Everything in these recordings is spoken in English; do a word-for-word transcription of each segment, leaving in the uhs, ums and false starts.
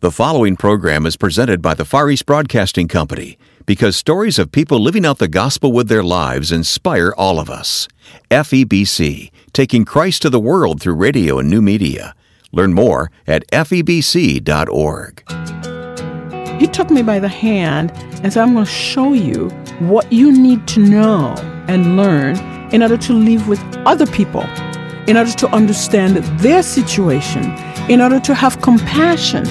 The following program is presented by the Far East Broadcasting Company because stories of people living out the gospel with their lives inspire all of us. F E B C, taking Christ to the world through radio and new media. Learn more at F E B C dot org. He took me by the hand and said, I'm going to show you what you need to know and learn in order to live with other people, in order to understand their situation, in order to have compassion.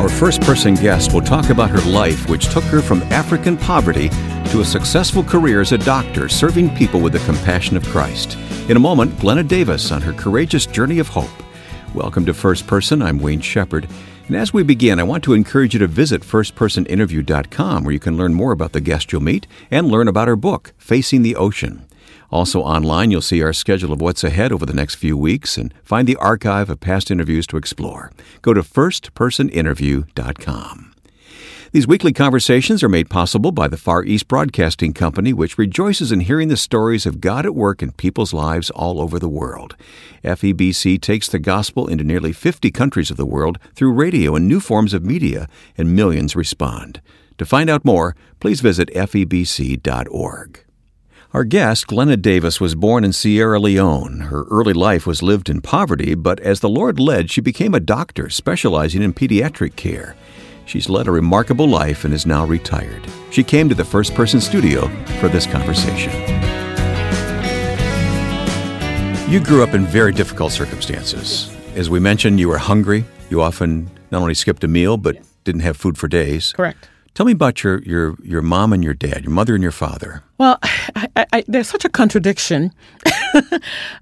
Our first-person guest will talk about her life, which took her from African poverty to a successful career as a doctor, serving people with the compassion of Christ. In a moment, Glenna Davies on her courageous journey of hope. Welcome to First Person. I'm Wayne Shepherd. And as we begin, I want to encourage you to visit first person interview dot com, where you can learn more about the guest you'll meet and learn about her book, Facing the Ocean. Also online, you'll see our schedule of what's ahead over the next few weeks and find the archive of past interviews to explore. Go to first person interview dot com. These weekly conversations are made possible by the Far East Broadcasting Company, which rejoices in hearing the stories of God at work in people's lives all over the world. F E B C takes the gospel into nearly fifty countries of the world through radio and new forms of media, and millions respond. To find out more, please visit F E B C dot org. Our guest, Glenna Davies, was born in Sierra Leone. Her early life was lived in poverty, but as the Lord led, she became a doctor specializing in pediatric care. She's led a remarkable life and is now retired. She came to the First Person studio for this conversation. You grew up in very difficult circumstances. As we mentioned, you were hungry. You often not only skipped a meal, but yes, didn't have food for days. Correct. Tell me about your, your, your mom and your dad, your mother and your father. Well, I, I, there's such a contradiction.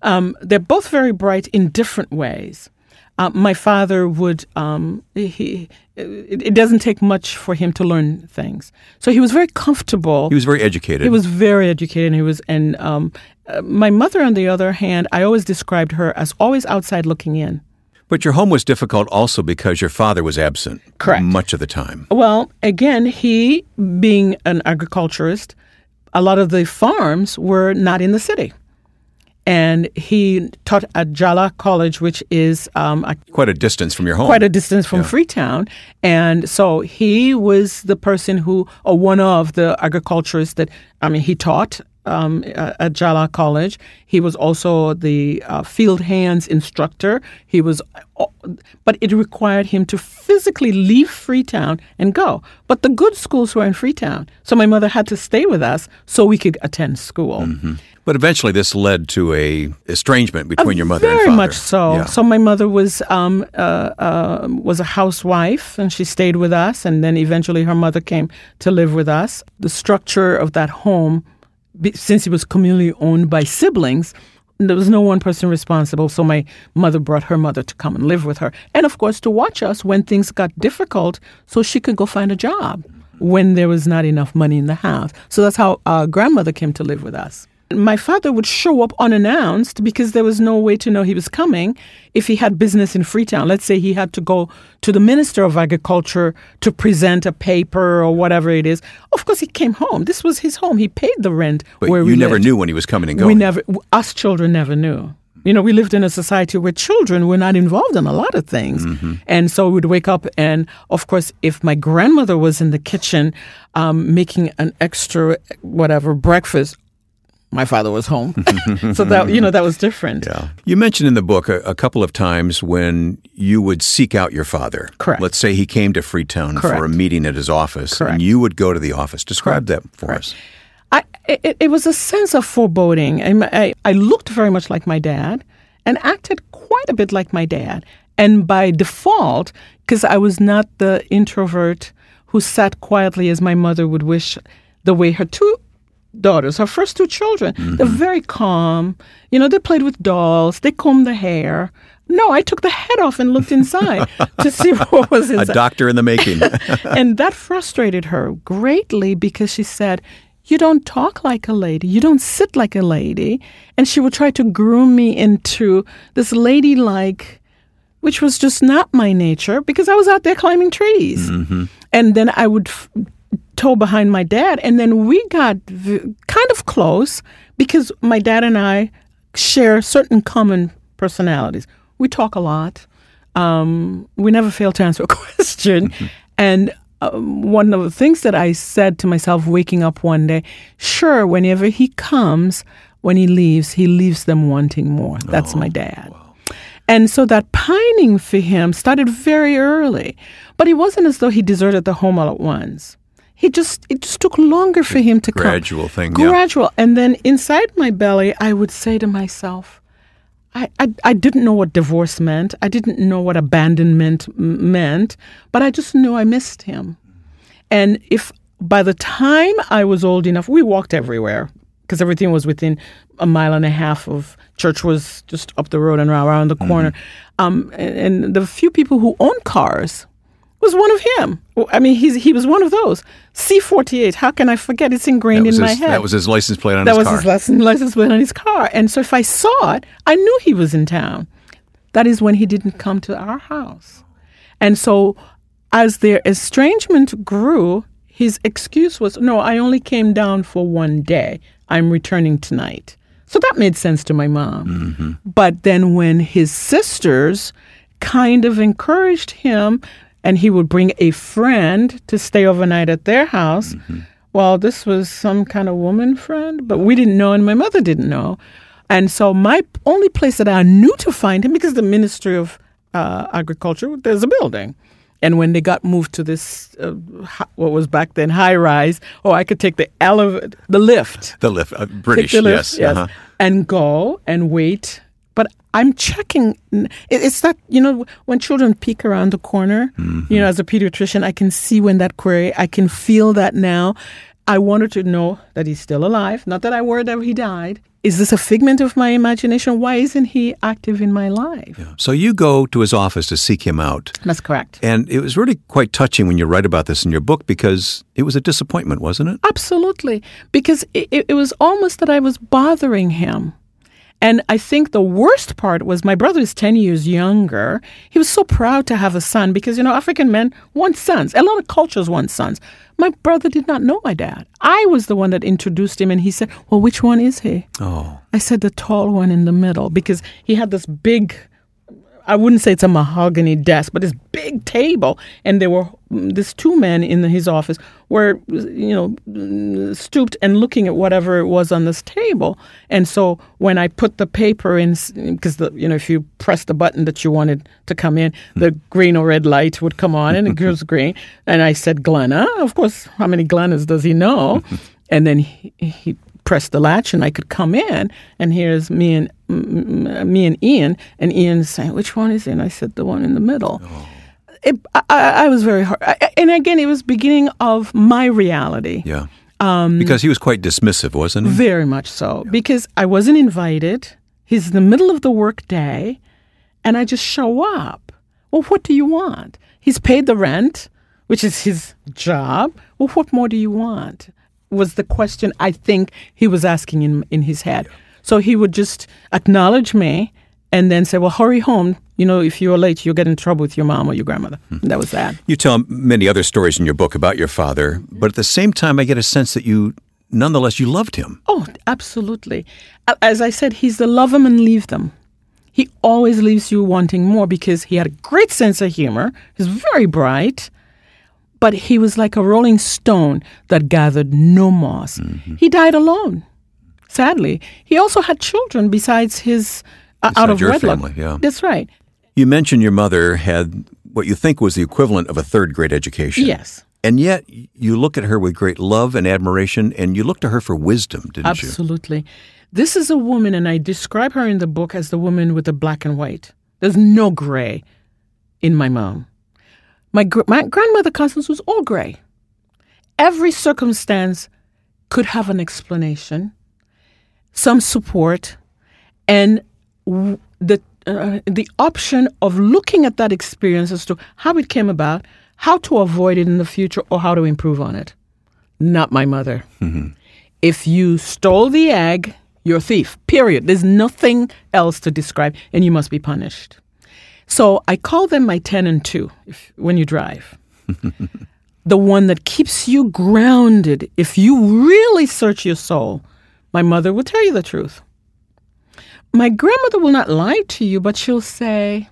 um, they're both very bright in different ways. Uh, my father would, um, he, it, it doesn't take much for him to learn things. So he was very comfortable. He was very educated. He was very educated. And, he was, and um, uh, my mother, on the other hand, I always described her as always outside looking in. But your home was difficult also because your father was absent. Correct. Much of the time. Well, again, he being an agriculturist, a lot of the farms were not in the city. And he taught at Njala College, which is... Um, a, quite a distance from your home. Quite a distance from yeah. Freetown. And so he was the person who, or one of the agriculturists that, I mean, he taught Um, at Njala College. He was also the uh, field hands instructor. He was, but it required him to physically leave Freetown and go. But the good schools were in Freetown, so my mother had to stay with us so we could attend school. Mm-hmm. But eventually, this led to a estrangement between uh, your mother and father. Very much so. Yeah. So my mother was um, uh, uh, was a housewife, and she stayed with us. And then eventually, her mother came to live with us. The structure of that home, since it was communally owned by siblings, there was no one person responsible. So my mother brought her mother to come and live with her. And, of course, to watch us when things got difficult so she could go find a job when there was not enough money in the house. So that's how our grandmother came to live with us. My father would show up unannounced because there was no way to know he was coming if he had business in Freetown. Let's say he had to go to the Minister of Agriculture to present a paper or whatever it is. Of course, he came home. This was his home. He paid the rent. But where you never lived. Knew when he was coming and going. We never, us children never knew. You know, we lived in a society where children were not involved in a lot of things. Mm-hmm. And so we'd wake up and, of course, if my grandmother was in the kitchen um, making an extra whatever breakfast, my father was home. So that, you know, that was different. Yeah. You mentioned in the book a, a couple of times when you would seek out your father. Correct. Let's say he came to Freetown Correct. For a meeting at his office. Correct. And you would go to the office. Describe Correct. That for Correct. Us. I, it, it was a sense of foreboding. I, I, I looked very much like my dad and acted quite a bit like my dad. And by default, because I was not the introvert who sat quietly as my mother would wish, the way her two daughters, her first two children, mm-hmm. they're very calm. You know, they played with dolls. They combed the hair. No, I took the head off and looked inside to see what was inside. A doctor in the making. And that frustrated her greatly because she said, you don't talk like a lady. You don't sit like a lady. And she would try to groom me into this ladylike, which was just not my nature because I was out there climbing trees. Mm-hmm. And then I would... F- tow behind my dad. And then we got v- kind of close because my dad and I share certain common personalities. We talk a lot. Um, we never fail to answer a question. Mm-hmm. And um, one of the things that I said to myself waking up one day, sure, whenever he comes, when he leaves, he leaves them wanting more. That's oh, my dad. Wow. And so that pining for him started very early. But it wasn't as though he deserted the home all at once. He just It just took longer for him to Gradual come. Gradual thing. Gradual. Yeah. And then inside my belly, I would say to myself, I, I, I didn't know what divorce meant. I didn't know what abandonment m- meant. But I just knew I missed him. And if by the time I was old enough, we walked everywhere, because everything was within a mile and a half of, church was just up the road and around the corner. Mm-hmm. Um, and, and the few people who owned cars was one of him. I mean, he's, he was one of those. C forty-eight, how can I forget? It's ingrained in his, my head. That was his license plate on that his car. That was his license plate on his car. And so if I saw it, I knew he was in town. That is when he didn't come to our house. And so as their estrangement grew, his excuse was, no, I only came down for one day. I'm returning tonight. So that made sense to my mom. Mm-hmm. But then when his sisters kind of encouraged him and he would bring a friend to stay overnight at their house, mm-hmm. well, this was some kind of woman friend, but we didn't know and my mother didn't know. And so my only place that I knew to find him, because the Ministry of uh, Agriculture, there's a building. And when they got moved to this, uh, what was back then, high-rise, oh, I could take the elev- the lift. The lift, uh, British, the lift, yes. yes uh-huh. And go and wait. But I'm checking. It's that, you know, when children peek around the corner, mm-hmm. you know, as a pediatrician, I can see when that query, I can feel that now. I wanted to know that he's still alive. Not that I worried that he died. Is this a figment of my imagination? Why isn't he active in my life? Yeah. So you go to his office to seek him out. That's correct. And it was really quite touching when you write about this in your book, because it was a disappointment, wasn't it? Absolutely. Because it, it, it was almost that I was bothering him. And I think the worst part was my brother is ten years younger. He was so proud to have a son because, you know, African men want sons. A lot of cultures want sons. My brother did not know my dad. I was the one that introduced him, and he said, well, which one is he? Oh. I said the tall one in the middle, because he had this big, I wouldn't say it's a mahogany desk, but this big table. And there were these two men in his office were, you know, stooped and looking at whatever it was on this table. And so when I put the paper in, because, you know, if you press the button that you wanted to come in, the green or red light would come on and it goes green. And I said, Glenna. Of course, how many Glennas does he know? And then he, he pressed the latch and I could come in. And here's me and me and Ian. And Ian saying, which one is it? And I said, the one in the middle. Oh. It, I, I was very hard. And again, it was beginning of my reality. Yeah. Um, because he was quite dismissive, wasn't he? Very much so. Yeah. Because I wasn't invited. He's in the middle of the work day. And I just show up. Well, what do you want? He's paid the rent, which is his job. Well, what more do you want? Was the question I think he was asking in, in his head. Yeah. So he would just acknowledge me and then say, well, hurry home. You know, if you're late, you'll get in trouble with your mom or your grandmother. Mm-hmm. That was that. You tell many other stories in your book about your father, mm-hmm. but at the same time, I get a sense that you, nonetheless, you loved him. Oh, absolutely. As I said, he's the love him and leave them. He always leaves you wanting more because he had a great sense of humor. He's very bright, but he was like a rolling stone that gathered no moss. Mm-hmm. He died alone, sadly. He also had children besides his... Uh, out of your wedlock. Family, yeah. That's right. You mentioned your mother had what you think was the equivalent of a third grade education. Yes. And yet you look at her with great love and admiration, and you look to her for wisdom, didn't Absolutely. You? Absolutely. This is a woman, and I describe her in the book as the woman with the black and white. There's no gray in my mom. My, gr- my grandmother, Constance, was all gray. Every circumstance could have an explanation, some support, and the uh, the option of looking at that experience as to how it came about, how to avoid it in the future, or how to improve on it. Not my mother. Mm-hmm. If you stole the egg, you're a thief, period. There's nothing else to describe, and you must be punished. So I call them my ten and two if, when you drive. the one that keeps you grounded. If you really search your soul, my mother will tell you the truth. My grandmother will not lie to you, but she'll say,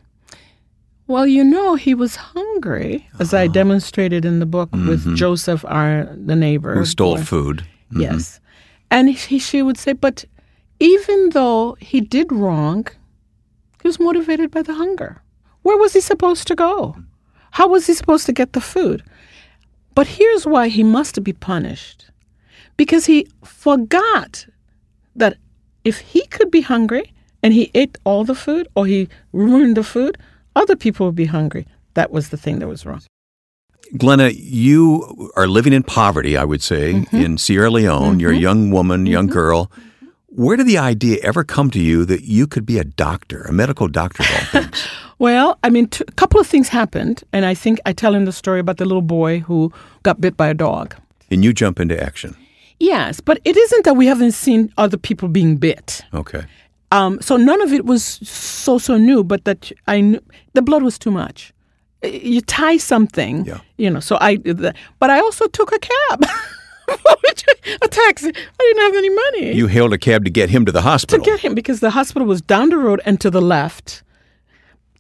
well, you know, he was hungry, as uh-huh. I demonstrated in the book mm-hmm. with Joseph, our, the neighbor. Who stole boy. food. Mm-hmm. Yes. And he, she would say, but even though he did wrong, he was motivated by the hunger. Where was he supposed to go? How was he supposed to get the food? But here's why he must be punished. Because he forgot that if he could be hungry and he ate all the food or he ruined the food, other people would be hungry. That was the thing that was wrong. Glenna, you are living in poverty, I would say, mm-hmm. in Sierra Leone. Mm-hmm. You're a young woman, young mm-hmm. girl. Where did the idea ever come to you that you could be a doctor, a medical doctor of all things? Well, I mean, t- a couple of things happened, and I think I tell him the story about the little boy who got bit by a dog. And you jump into action. Yes, but it isn't that we haven't seen other people being bit. Okay. Um, so none of it was so, so new, but that I knew the blood was too much. You tie something, yeah. you know, so I, the, but I also took a cab, a taxi. I didn't have any money. You hailed a cab to get him to the hospital. To get him, because the hospital was down the road and to the left.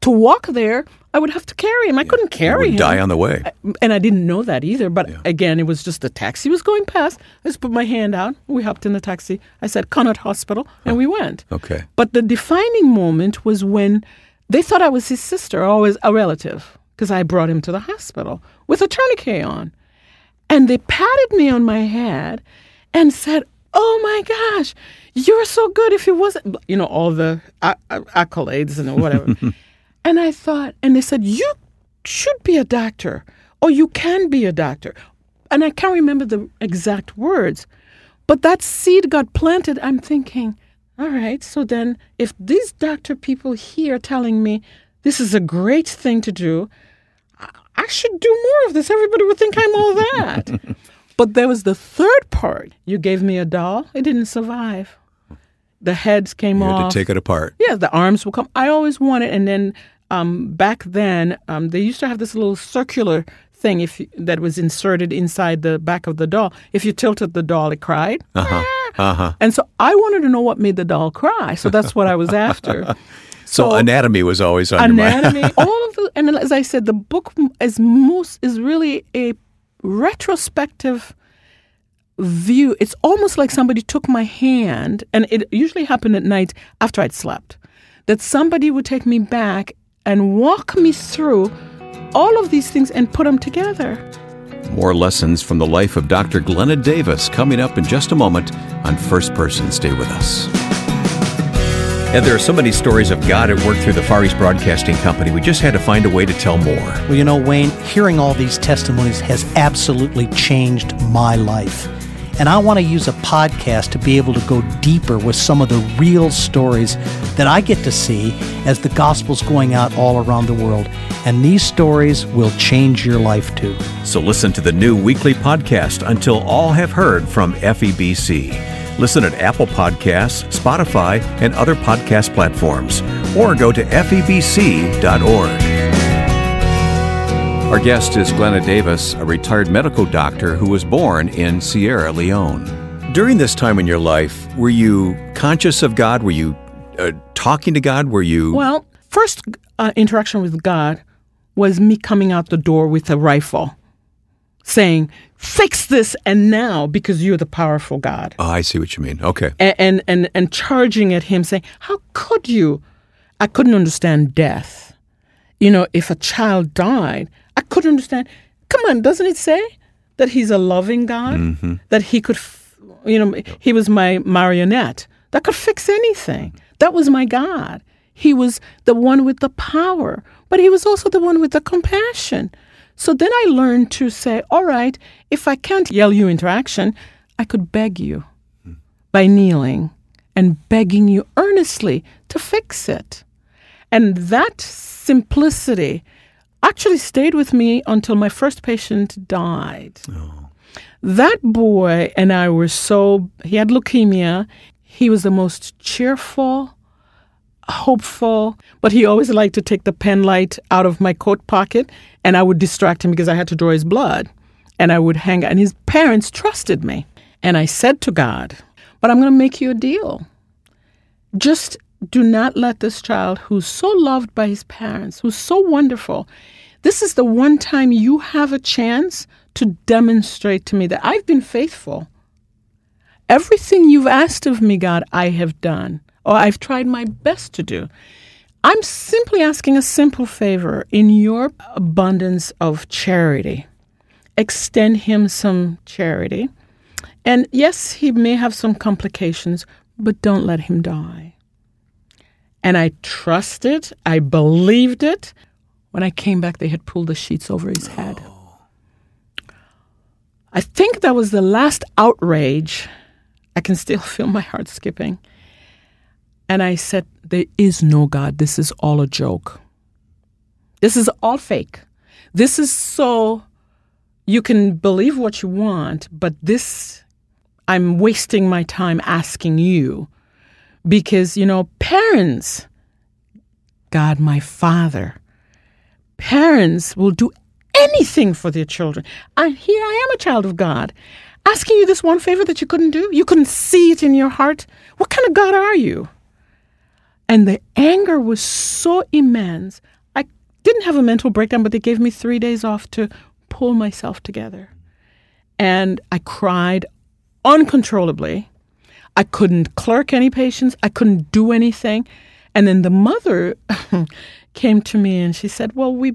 To walk there, I would have to carry him. I yeah. couldn't carry him. He would die on the way. I, and I didn't know that either, but yeah. again, it was just the taxi was going past. I just put my hand out. We hopped in the taxi. I said, Connaught Hospital, and huh. we went. Okay. But the defining moment was when they thought I was his sister or was a relative. Because I brought him to the hospital with a tourniquet on. And they patted me on my head and said, oh, my gosh, you're so good. If it wasn't, you know, all the accolades and whatever. And I thought, and they said, you should be a doctor or you can be a doctor. And I can't remember the exact words, but that seed got planted. I'm thinking, all right, so then if these doctor people here telling me this is a great thing to do, I should do more of this. Everybody would think I'm all that. But there was the third part. You gave me a doll. It didn't survive. The heads came you had off. You to take it apart. Yeah, the arms will come. I always wanted. And then um, back then, um, they used to have this little circular thing if you, that was inserted inside the back of the doll. If you tilted the doll, it cried. Uh-huh. Ah. Uh-huh. And so I wanted to know what made the doll cry. So that's what I was after. So, so anatomy was always on anatomy, your mind. all of the, and as I said, the book is most is really a retrospective view. It's almost like somebody took my hand, and it usually happened at night after I'd slept, that somebody would take me back and walk me through all of these things and put them together. More lessons from the life of Doctor Glenna Davies coming up in just a moment on First Person. Stay with us. And there are so many stories of God at work through the Far East Broadcasting Company. We just had to find a way to tell more. Well, you know, Wayne, hearing all these testimonies has absolutely changed my life. And I want to use a podcast to be able to go deeper with some of the real stories that I get to see as the gospel's going out all around the world. And these stories will change your life, too. So listen to the new weekly podcast, Until All Have Heard, from F E B C. Listen at Apple Podcasts, Spotify, and other podcast platforms, or go to F E B C dot org. Our guest is Glenna Davies, a retired medical doctor who was born in Sierra Leone. During this time in your life, were you conscious of God? Were you uh, talking to God? Were you... Well, first uh, interaction with God was me coming out the door with a rifle, saying, fix this and now, because you're the powerful God. Oh, I see what you mean. Okay. And, and and and charging at him, saying, how could you? I couldn't understand death. You know, if a child died, I couldn't understand. Come on, doesn't it say that he's a loving God? Mm-hmm. That he could, f- you know, he was my marionette. That could fix anything. Mm-hmm. That was my God. He was the one with the power, but he was also the one with the compassion. So then I learned to say, all right, if I can't yell you into action, I could beg you by kneeling and begging you earnestly to fix it. And that simplicity actually stayed with me until my first patient died. Oh. That boy and I were so, he had leukemia. He was the most cheerful, hopeful, but he always liked to take the pen light out of my coat pocket, and I would distract him because I had to draw his blood. and I would hang out. And his parents trusted me. And I said to God, but I'm going to make you a deal. Just do not let this child who's so loved by his parents, who's so wonderful, this is the one time you have a chance to demonstrate to me that I've been faithful. Everything you've asked of me, God, I have done, or I've tried my best to do. I'm simply asking a simple favor in your abundance of charity. Extend him some charity. And yes, he may have some complications, but don't let him die. And I trusted, I believed it. When I came back, they had pulled the sheets over his head. Oh. I think that was the last outrage. I can still feel my heart skipping. And I said, there is no God. This is all a joke. This is all fake. This is so you can believe what you want, but this, I'm wasting my time asking you. Because, you know, parents, God, my Father, parents will do anything for their children. And here I am, a child of God, asking you this one favor that you couldn't do. You couldn't see it in your heart. What kind of God are you? And the anger was so immense. I didn't have a mental breakdown, but they gave me three days off to pull myself together. And I cried uncontrollably. I couldn't clerk any patients. I couldn't do anything. And then the mother came to me and she said, well, we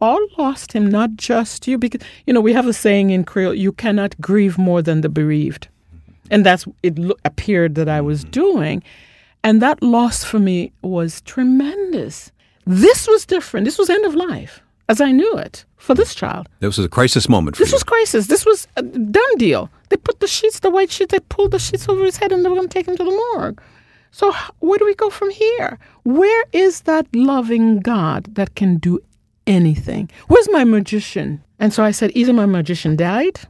all lost him, not just you. Because, you know, we have a saying in Creole, you cannot grieve more than the bereaved. And that's it lo- appeared that I was doing. And that loss for me was tremendous. This was different. This was end of life, as I knew it, for this child. This was a crisis moment for you. This was crisis. This was a done deal. They put the sheets, the white sheets, they pulled the sheets over his head and they were going to take him to the morgue. So where do we go from here? Where is that loving God that can do anything? Where's my magician? And so I said, either my magician died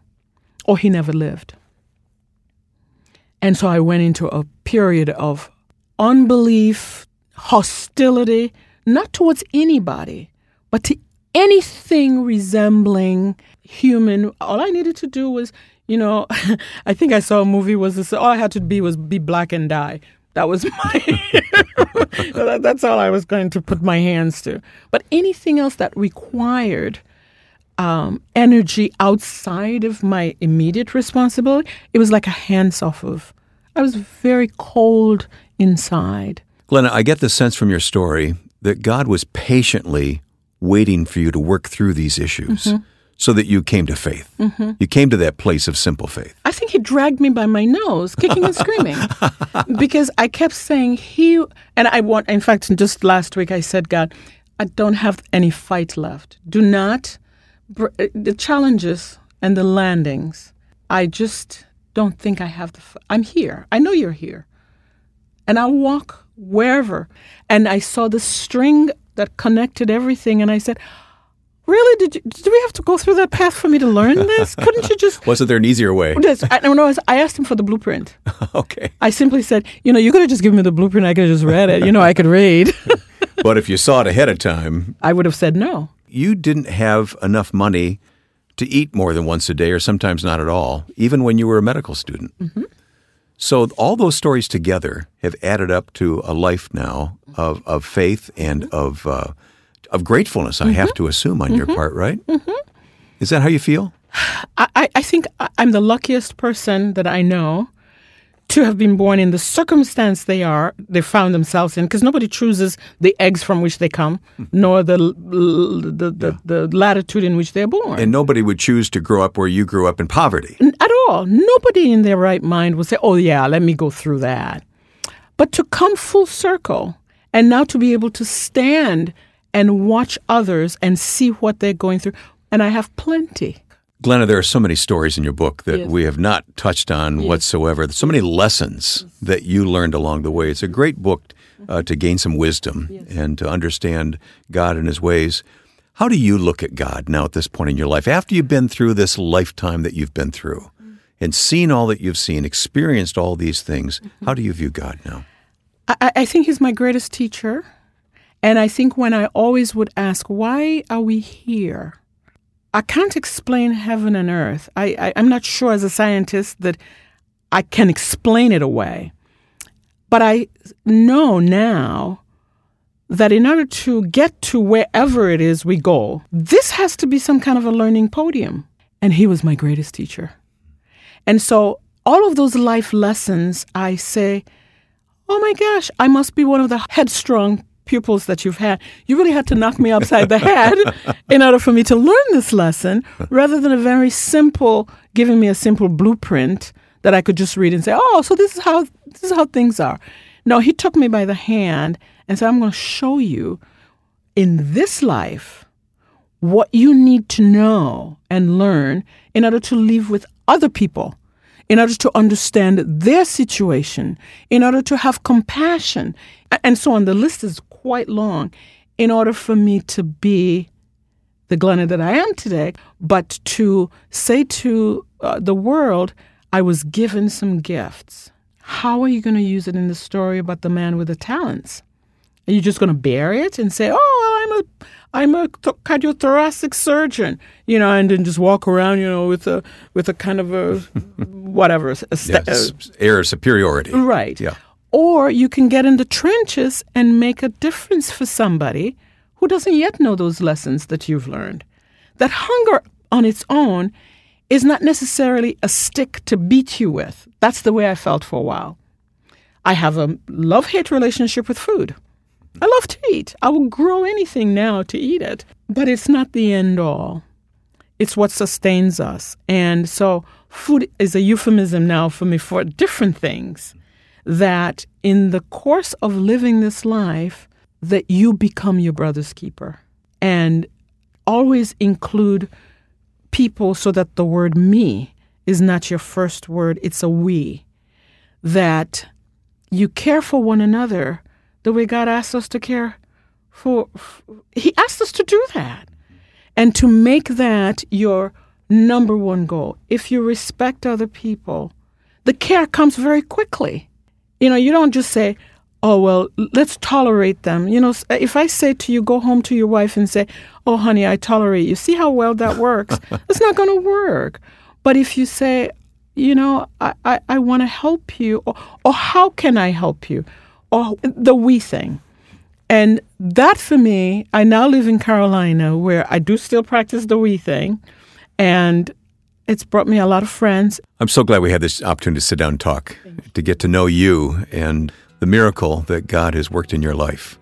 or he never lived. And so I went into a period of unbelief, hostility, not towards anybody, but to anything resembling human. All I needed to do was, you know, I think I saw a movie was this, all I had to be was be black and die. That was my, that's all I was going to put my hands to. But anything else that required um, energy outside of my immediate responsibility, it was like a hands off of. I was very cold inside. Glenna, I get the sense from your story that God was patiently waiting for you to work through these issues mm-hmm. so that you came to faith. Mm-hmm. You came to that place of simple faith. I think he dragged me by my nose, kicking and screaming, because I kept saying he, and I want, in fact, just last week I said, God, I don't have any fight left. Do not, the challenges and the landings, I just don't think I have the, I'm here. I know you're here. And I'll walk wherever. And I saw the string that connected everything. And I said, really? Did you, did we have to go through that path for me to learn this? Couldn't you just... Wasn't there an easier way? I don't know. I asked him for the blueprint. Okay. I simply said, you know, you could have just given me the blueprint. I could have just read it. You know, I could read. But if you saw it ahead of time... I would have said no. You didn't have enough money to eat more than once a day or sometimes not at all, even when you were a medical student. Mm-hmm. So all those stories together have added up to a life now of, of faith and mm-hmm. of uh, of gratefulness, I mm-hmm. have to assume, on mm-hmm. your part, right? Mm-hmm. Is that how you feel? I, I think I'm the luckiest person that I know to have been born in the circumstance they are, they found themselves in, because nobody chooses the eggs from which they come, nor the the, the, yeah. the latitude in which they're born. And nobody would choose to grow up where you grew up in poverty. At all. Nobody in their right mind would say, oh, yeah, let me go through that. But to come full circle and now to be able to stand and watch others and see what they're going through, and I have plenty. Glenna, there are so many stories in your book that yes. we have not touched on yes. whatsoever. So many lessons yes. that you learned along the way. It's a great book uh, to gain some wisdom yes. and to understand God and his ways. How do you look at God now at this point in your life? After you've been through this lifetime that you've been through mm-hmm. and seen all that you've seen, experienced all these things, mm-hmm. how do you view God now? I, I think he's my greatest teacher. And I think when I always would ask, why are we here? I can't explain heaven and earth. I, I, I'm not sure as a scientist that I can explain it away. But I know now that in order to get to wherever it is we go, this has to be some kind of a learning podium. And he was my greatest teacher. And so all of those life lessons, I say, oh my gosh, I must be one of the headstrong pupils that you've had. You really had to knock me upside the head in order for me to learn this lesson, rather than a very simple, giving me a simple blueprint that I could just read and say, oh, so this is how this is how things are. No, he took me by the hand and said, I'm going to show you in this life what you need to know and learn in order to live with other people, in order to understand their situation, in order to have compassion. And so on. The list is quite long, in order for me to be the Glenna that I am today, but to say to uh, the world, I was given some gifts. How are you going to use it in the story about the man with the talents? Are you just going to bury it and say, oh, well, I'm a, I'm a th- cardiothoracic surgeon, you know, and then just walk around, you know, with a with a kind of a whatever. A st- yeah, air of superiority. Right. Yeah. Or you can get in the trenches and make a difference for somebody who doesn't yet know those lessons that you've learned. That hunger on its own is not necessarily a stick to beat you with. That's the way I felt for a while. I have a love-hate relationship with food. I love to eat. I will grow anything now to eat it. But it's not the end all. It's what sustains us. And so food is a euphemism now for me for different things, that in the course of living this life, that you become your brother's keeper. And always include people so that the word me is not your first word, it's a we. That you care for one another the way God asks us to care for. He asks us to do that and to make that your number one goal. If you respect other people, the care comes very quickly. You know, you don't just say, oh, well, let's tolerate them. You know, if I say to you, go home to your wife and say, oh, honey, I tolerate you. See how well that works? It's not going to work. But if you say, you know, I, I, I want to help you, or, or how can I help you? Oh, the we thing. And that for me, I now live in Carolina where I do still practice the we thing. And it's brought me a lot of friends. I'm so glad we had this opportunity to sit down and talk, to get to know you and the miracle that God has worked in your life.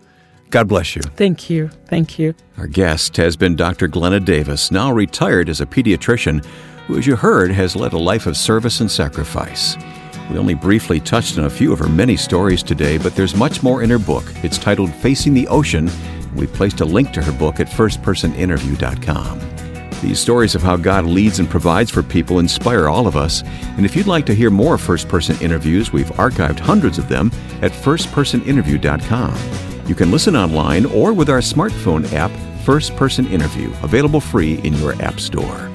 God bless you. Thank you. Thank you. Our guest has been Doctor Glenna Davies, now retired as a pediatrician, who, as you heard, has led a life of service and sacrifice. We only briefly touched on a few of her many stories today, but there's much more in her book. It's titled Facing the Ocean. We placed a link to her book at first person interview dot com. These stories of how God leads and provides for people inspire all of us. And if you'd like to hear more First Person interviews, we've archived hundreds of them at first person interview dot com. You can listen online or with our smartphone app, First Person Interview, available free in your app store.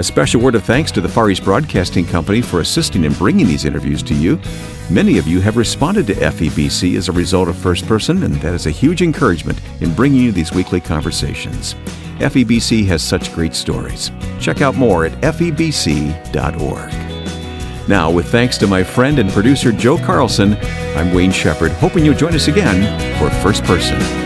A special word of thanks to the Far East Broadcasting Company for assisting in bringing these interviews to you. Many of you have responded to F E B C as a result of First Person, and that is a huge encouragement in bringing you these weekly conversations. F E B C has such great stories. Check out more at F E B C dot org. Now, with thanks to my friend and producer Joe Carlson, I'm Wayne Shepherd, hoping you'll join us again for First Person.